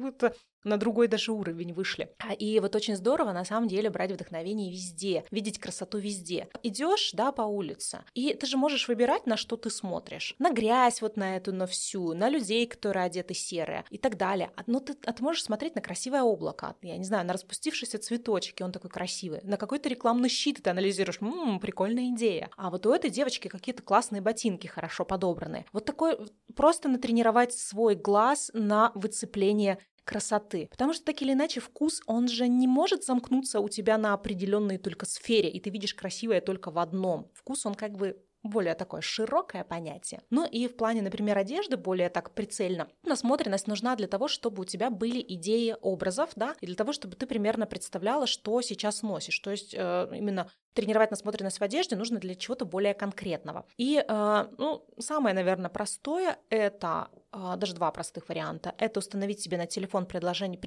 будто на другой даже уровень вышли. И вот очень здорово, на самом деле, брать вдохновение везде, видеть красоту везде. Идешь, по улице, и ты же можешь выбирать, на что ты смотришь. На грязь вот на эту, на всю, на людей, которые одеты серые и так далее. Но ты можешь смотреть на красивое облако, я не знаю, на распустившиеся цветочки, он такой красивый. На какой-то рекламный щит ты анализируешь, прикольная идея. А вот у этой девочки какие-то классные ботинки хорошо подобраны. Вот такой, просто натренировать свой глаз на выцепление красоты. Потому что так или иначе вкус, он же не может замкнуться у тебя на определенной только сфере, и ты видишь красивое только в одном. Вкус, он как бы более такое широкое понятие. Ну и в плане, например, одежды более так прицельно. Насмотренность нужна для того, чтобы у тебя были идеи образов, и для того, чтобы ты примерно представляла, что сейчас носишь. То есть именно тренировать насмотренность в одежде нужно для чего-то более конкретного. И, самое, наверное, простое — это даже два простых варианта. Это установить себе на телефон приложение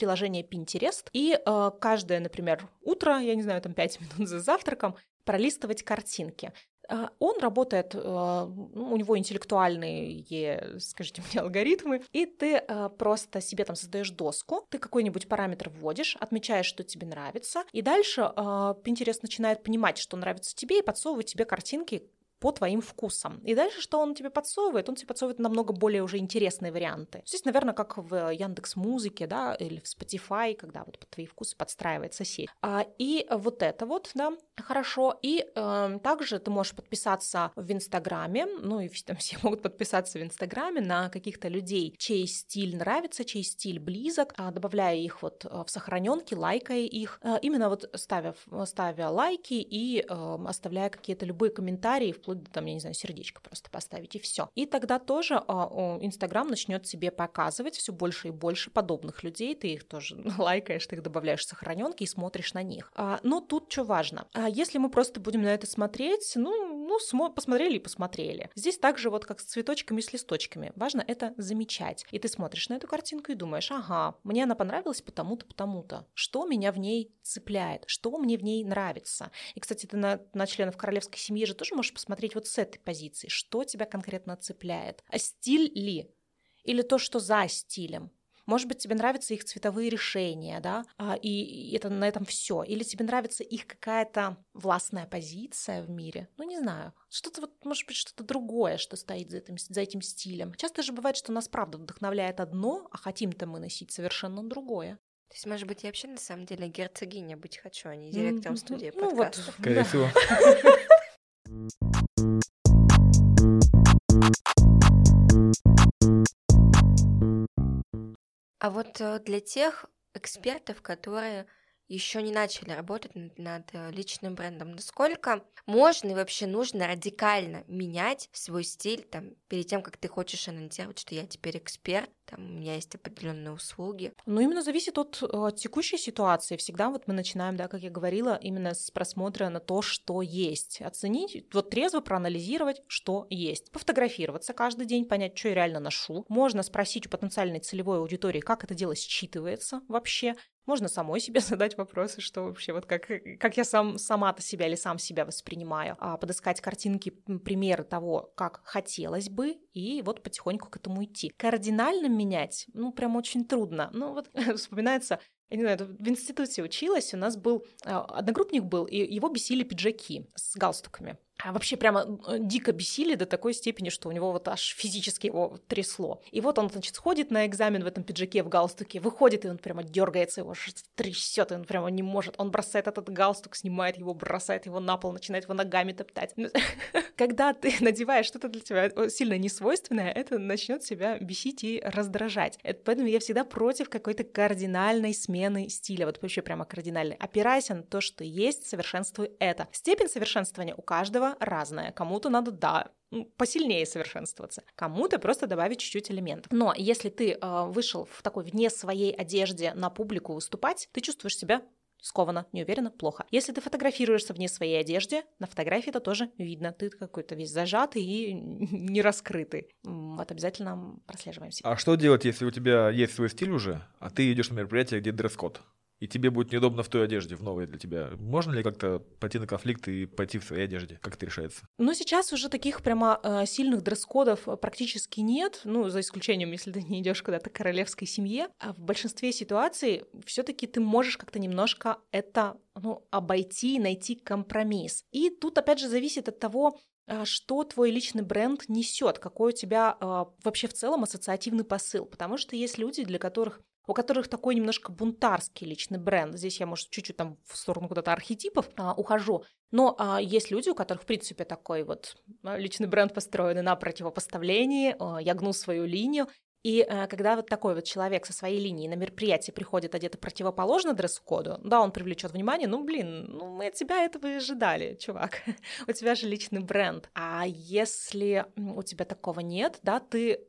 Pinterest и каждое, например, утро, 5 минут за завтраком, пролистывать картинки. Он работает, у него интеллектуальные, скажите мне, алгоритмы, и ты просто себе там создаешь доску, ты какой-нибудь параметр вводишь, отмечаешь, что тебе нравится, и дальше Pinterest начинает понимать, что нравится тебе, и подсовывать тебе картинки, по твоим вкусам. И дальше, что он тебе подсовывает? Он тебе подсовывает намного более уже интересные варианты. Здесь, наверное, как в Яндекс.Музыке, да, или в Spotify, когда вот под твои вкусы подстраивается сеть. И вот это вот, да, хорошо. И также ты можешь подписаться в Инстаграме, ну и там все могут подписаться в Инстаграме на каких-то людей, чей стиль нравится, чей стиль близок, добавляя их вот в сохраненки, лайкая их, именно вот ставя лайки и оставляя какие-то любые комментарии, вплоть до, там, я не знаю, сердечко просто поставить, и все. И тогда тоже Инстаграм начнет тебе показывать все больше и больше подобных людей, ты их тоже лайкаешь, ты их добавляешь в сохраненки и смотришь на них. Но тут что важно, если мы просто будем на это смотреть, посмотрели и посмотрели. Здесь также вот как с цветочками, с листочками. Важно это замечать. И ты смотришь на эту картинку и думаешь, ага, мне она понравилась потому-то, потому-то. Что меня в ней цепляет? Что мне в ней нравится? И, кстати, ты на членов королевской семьи же тоже можешь посмотреть вот с этой позиции. Что тебя конкретно цепляет? А стиль ли? Или то, что за стилем? Может быть, тебе нравятся их цветовые решения, да, и это на этом все. Или тебе нравится их какая-то властная позиция в мире. Ну, не знаю. Что-то вот, может быть, что-то другое, что стоит за этим стилем. Часто же бывает, что нас правда вдохновляет одно, а хотим-то мы носить совершенно другое. То есть, может быть, я вообще на самом деле герцогиня быть хочу, а не директором студии подкастов. Ну вот, скорее всего. А вот для тех экспертов, которые еще не начали работать над личным брендом, насколько можно и вообще нужно радикально менять свой стиль там, перед тем, как ты хочешь анонсировать, что я теперь эксперт, там, у меня есть определенные услуги? Ну, именно зависит от текущей ситуации. Всегда вот мы начинаем, да, как я говорила, именно с просмотра на то, что есть. Оценить, вот трезво проанализировать, что есть. Пофотографироваться каждый день, понять, что я реально ношу. Можно спросить у потенциальной целевой аудитории, как это дело считывается вообще. Можно самой себе задать вопросы, что вообще, вот как я сама-то себя или сам себя воспринимаю, подыскать картинки, примеры того, как хотелось бы, и вот потихоньку к этому идти. Кардинально менять, ну, прям очень трудно. Ну, вот вспоминается... Я не знаю, в институте училась, у нас был одногруппник был, и его бесили пиджаки с галстуками. А вообще прямо дико бесили до такой степени, что у него вот аж физически его трясло. И вот он, значит, сходит на экзамен в этом пиджаке, в галстуке, выходит, и он прямо дергается, его трясет, и он прямо не может. Он бросает этот галстук, снимает его, бросает его на пол, начинает его ногами топтать. Когда ты надеваешь что-то для тебя сильно несвойственное, это начнет тебя бесить и раздражать. Поэтому я всегда против какой-то кардинальной смены стиля, вот вообще прямо кардинальной. Опирайся на то, что есть, совершенствуй это. Степень совершенствования у каждого разное. Кому-то надо, да, посильнее совершенствоваться, кому-то просто добавить чуть-чуть элементов. Но если ты вышел в такой вне своей одежде на публику выступать, ты чувствуешь себя скованно, неуверенно, плохо. Если ты фотографируешься вне своей одежды, на фотографии это тоже видно. Ты какой-то весь зажатый и не раскрытый. Вот обязательно прослеживаемся. А что делать, если у тебя есть свой стиль уже, а ты идешь на мероприятие, где дресс-код? И тебе будет неудобно в той одежде, в новой для тебя. Можно ли как-то пойти на конфликт и пойти в своей одежде? Как это решается? Ну, сейчас уже таких прямо сильных дресс-кодов практически нет. Ну, за исключением, если ты не идешь куда-то к королевской семье. А в большинстве ситуаций все-таки ты можешь как-то немножко это, ну, обойти, найти компромисс. И тут, опять же, зависит от того, что твой личный бренд несет, какой у тебя вообще в целом ассоциативный посыл. Потому что есть люди, у которых такой немножко бунтарский личный бренд. Здесь я, может, чуть-чуть там в сторону куда-то архетипов ухожу. Но есть люди, у которых, в принципе, такой вот личный бренд построен на противопоставлении. Я гну свою линию. И когда вот такой вот человек со своей линией на мероприятие приходит одето противоположно дресс-коду, да, он привлечет внимание, мы от тебя этого и ожидали, чувак, у тебя же личный бренд. А если у тебя такого нет, да, ты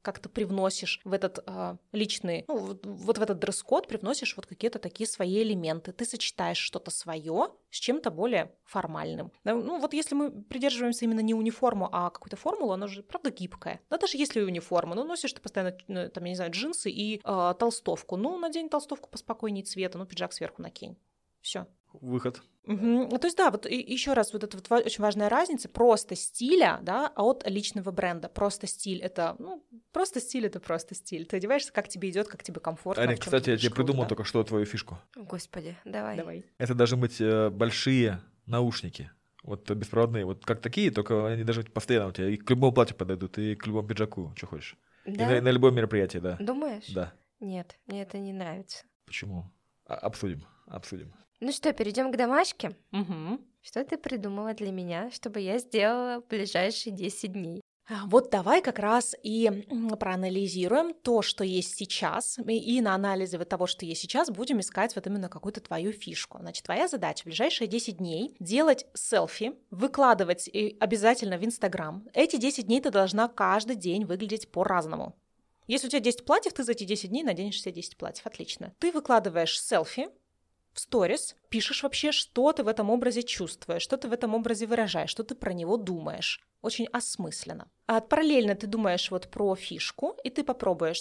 как-то привносишь в этот личный, в этот дресс-код привносишь вот какие-то такие свои элементы, ты сочетаешь что-то свое с чем-то более формальным. Ну вот если мы придерживаемся именно не униформу, а какую-то формулу, она же, правда, гибкая. Да, даже если униформа, носишь ты постоянно, там, я не знаю, джинсы и толстовку. Ну, надень толстовку поспокойнее цвета, пиджак сверху накинь. Все. Выход. Угу. То есть, да, вот еще раз, вот эта вот очень важная разница просто стиля, да, от личного бренда. Просто стиль — это, просто стиль. Ты одеваешься, как тебе идет, как тебе комфортно. Арина, кстати, я тебе придумал только что твою фишку. Господи, давай. Это должны быть большие наушники. Вот беспроводные, вот как такие, только они даже постоянно у тебя и к любому платью подойдут, и к любому пиджаку, что хочешь. Да? И на любое мероприятие, да. Думаешь? Да. Нет, мне это не нравится. Почему? Обсудим. Ну что, перейдем к домашке. Угу. Что ты придумала для меня, чтобы я сделала в ближайшие 10 дней? Вот давай как раз и проанализируем то, что есть сейчас, и на анализе вот того, что есть сейчас, будем искать вот именно какую-то твою фишку. Значит, твоя задача в ближайшие 10 дней делать селфи, выкладывать обязательно в Инстаграм. Эти 10 дней ты должна каждый день выглядеть по-разному. Если у тебя 10 платьев, ты за эти 10 дней наденешь все 10 платьев. Отлично. Ты выкладываешь селфи в сторис, пишешь вообще, что ты в этом образе чувствуешь, что ты в этом образе выражаешь, что ты про него думаешь. Очень осмысленно. А параллельно ты думаешь вот про фишку, и ты пробуй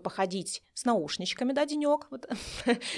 походить с наушничками, да, денёк. Вот.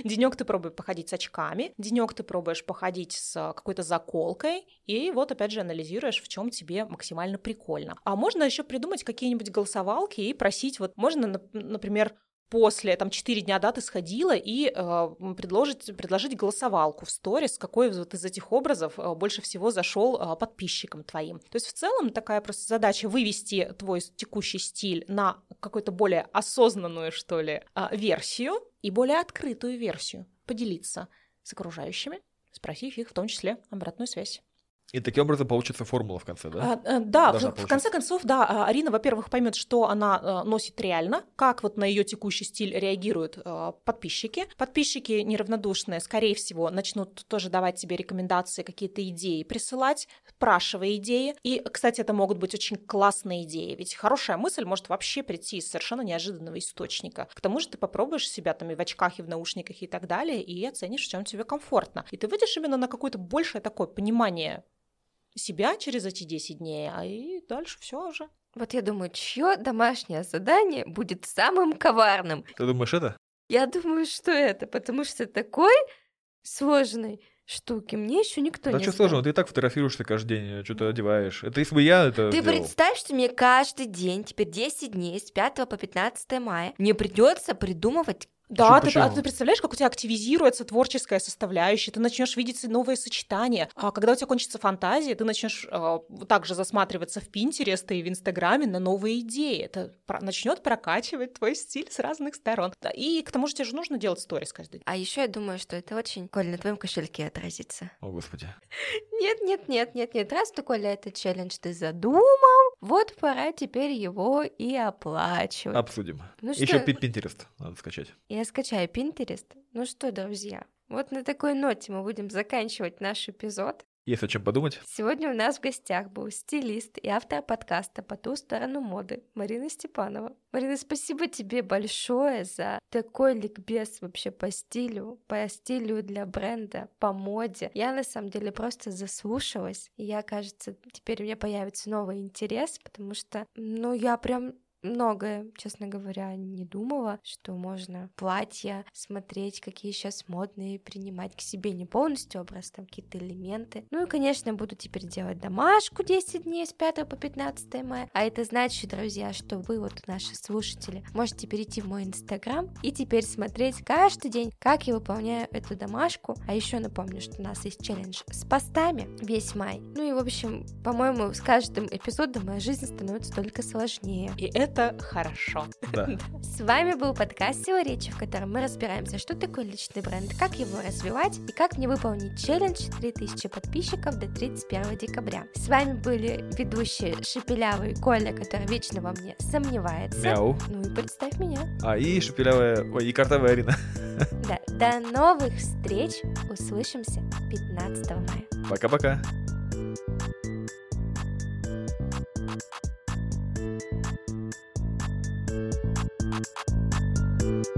Денёк ты пробуй походить с очками, денёк ты пробуешь походить с какой-то заколкой, и вот опять же анализируешь, в чем тебе максимально прикольно. А можно еще придумать какие-нибудь голосовалки и просить, вот можно, например, после, 4 дня, да, ты сходила и предложить голосовалку в сторис, какой вот из этих образов больше всего зашел подписчикам твоим. То есть в целом такая просто задача вывести твой текущий стиль на какую-то более осознанную, что ли, версию и более открытую версию. Поделиться с окружающими, спросив их в том числе обратную связь. И таким образом получится формула в конце, да? Да, в конце концов, да, Арина, во-первых, поймет, что она носит реально, как вот на ее текущий стиль реагируют подписчики. Подписчики неравнодушные, скорее всего, начнут тоже давать тебе рекомендации, какие-то идеи присылать, спрашивая идеи. И, кстати, это могут быть очень классные идеи, ведь хорошая мысль может вообще прийти из совершенно неожиданного источника. К тому же ты попробуешь себя там и в очках, и в наушниках, и так далее, и оценишь, в чем тебе комфортно. И ты выйдешь именно на какое-то большее такое понимание себя через эти 10 дней, а и дальше все уже. Вот я думаю, чье домашнее задание будет самым коварным? Ты думаешь это? Я думаю, что это, потому что такой сложной штуки мне еще никто не сказал. Да что сложного, ты и так фотографируешься каждый день, что-то одеваешь. Это если бы я это Ты делал. Представь, что мне каждый день, теперь 10 дней, с 5 по 15 мая, мне придется придумывать. Да, ты представляешь, как у тебя активизируется творческая составляющая, ты начнешь видеть новые сочетания, а когда у тебя кончится фантазия, ты начнешь также засматриваться в Pinterest и в Инстаграме на новые идеи, это начнет прокачивать твой стиль с разных сторон, и к тому же тебе же нужно делать сторис каждый день. А еще я думаю, что это очень, Коля, на твоем кошельке отразится. О, Господи. Нет, раз ты, Коля, этот челлендж ты задумал, вот пора теперь его и оплачивать. Обсудим. Ну, еще Pinterest надо скачать. Я скачаю Pinterest. Ну что, друзья, вот на такой ноте мы будем заканчивать наш эпизод. Есть о чем подумать. Сегодня у нас в гостях был стилист и автор подкаста «По ту сторону моды» Марина Степанова. Марина, спасибо тебе большое за такой ликбез вообще по стилю для бренда, по моде. Я на самом деле просто заслушалась. Я, кажется, теперь у меня появится новый интерес, потому что, я прям многое, честно говоря, не думала, что можно платья смотреть, какие сейчас модные, принимать к себе не полностью образ, там какие-то элементы. Ну и, конечно, буду теперь делать домашку 10 дней с 5 по 15 мая. А это значит, друзья, что вы, вот наши слушатели, можете перейти в мой Инстаграм и теперь смотреть каждый день, как я выполняю эту домашку. А еще напомню, что у нас есть челлендж с постами весь май. Ну и, в общем, по-моему, с каждым эпизодом моя жизнь становится только сложнее. И это хорошо. Да. С вами был подкаст «Сила речи», в котором мы разбираемся, что такое личный бренд, как его развивать и как мне выполнить челлендж 3000 подписчиков до 31 декабря. С вами были ведущие Шепелявый Коля, который вечно во мне сомневается. Мяу. Ну и представь меня. И Картавая Арина. Да. До новых встреч. Услышимся 15 мая. Пока-пока. Thank you.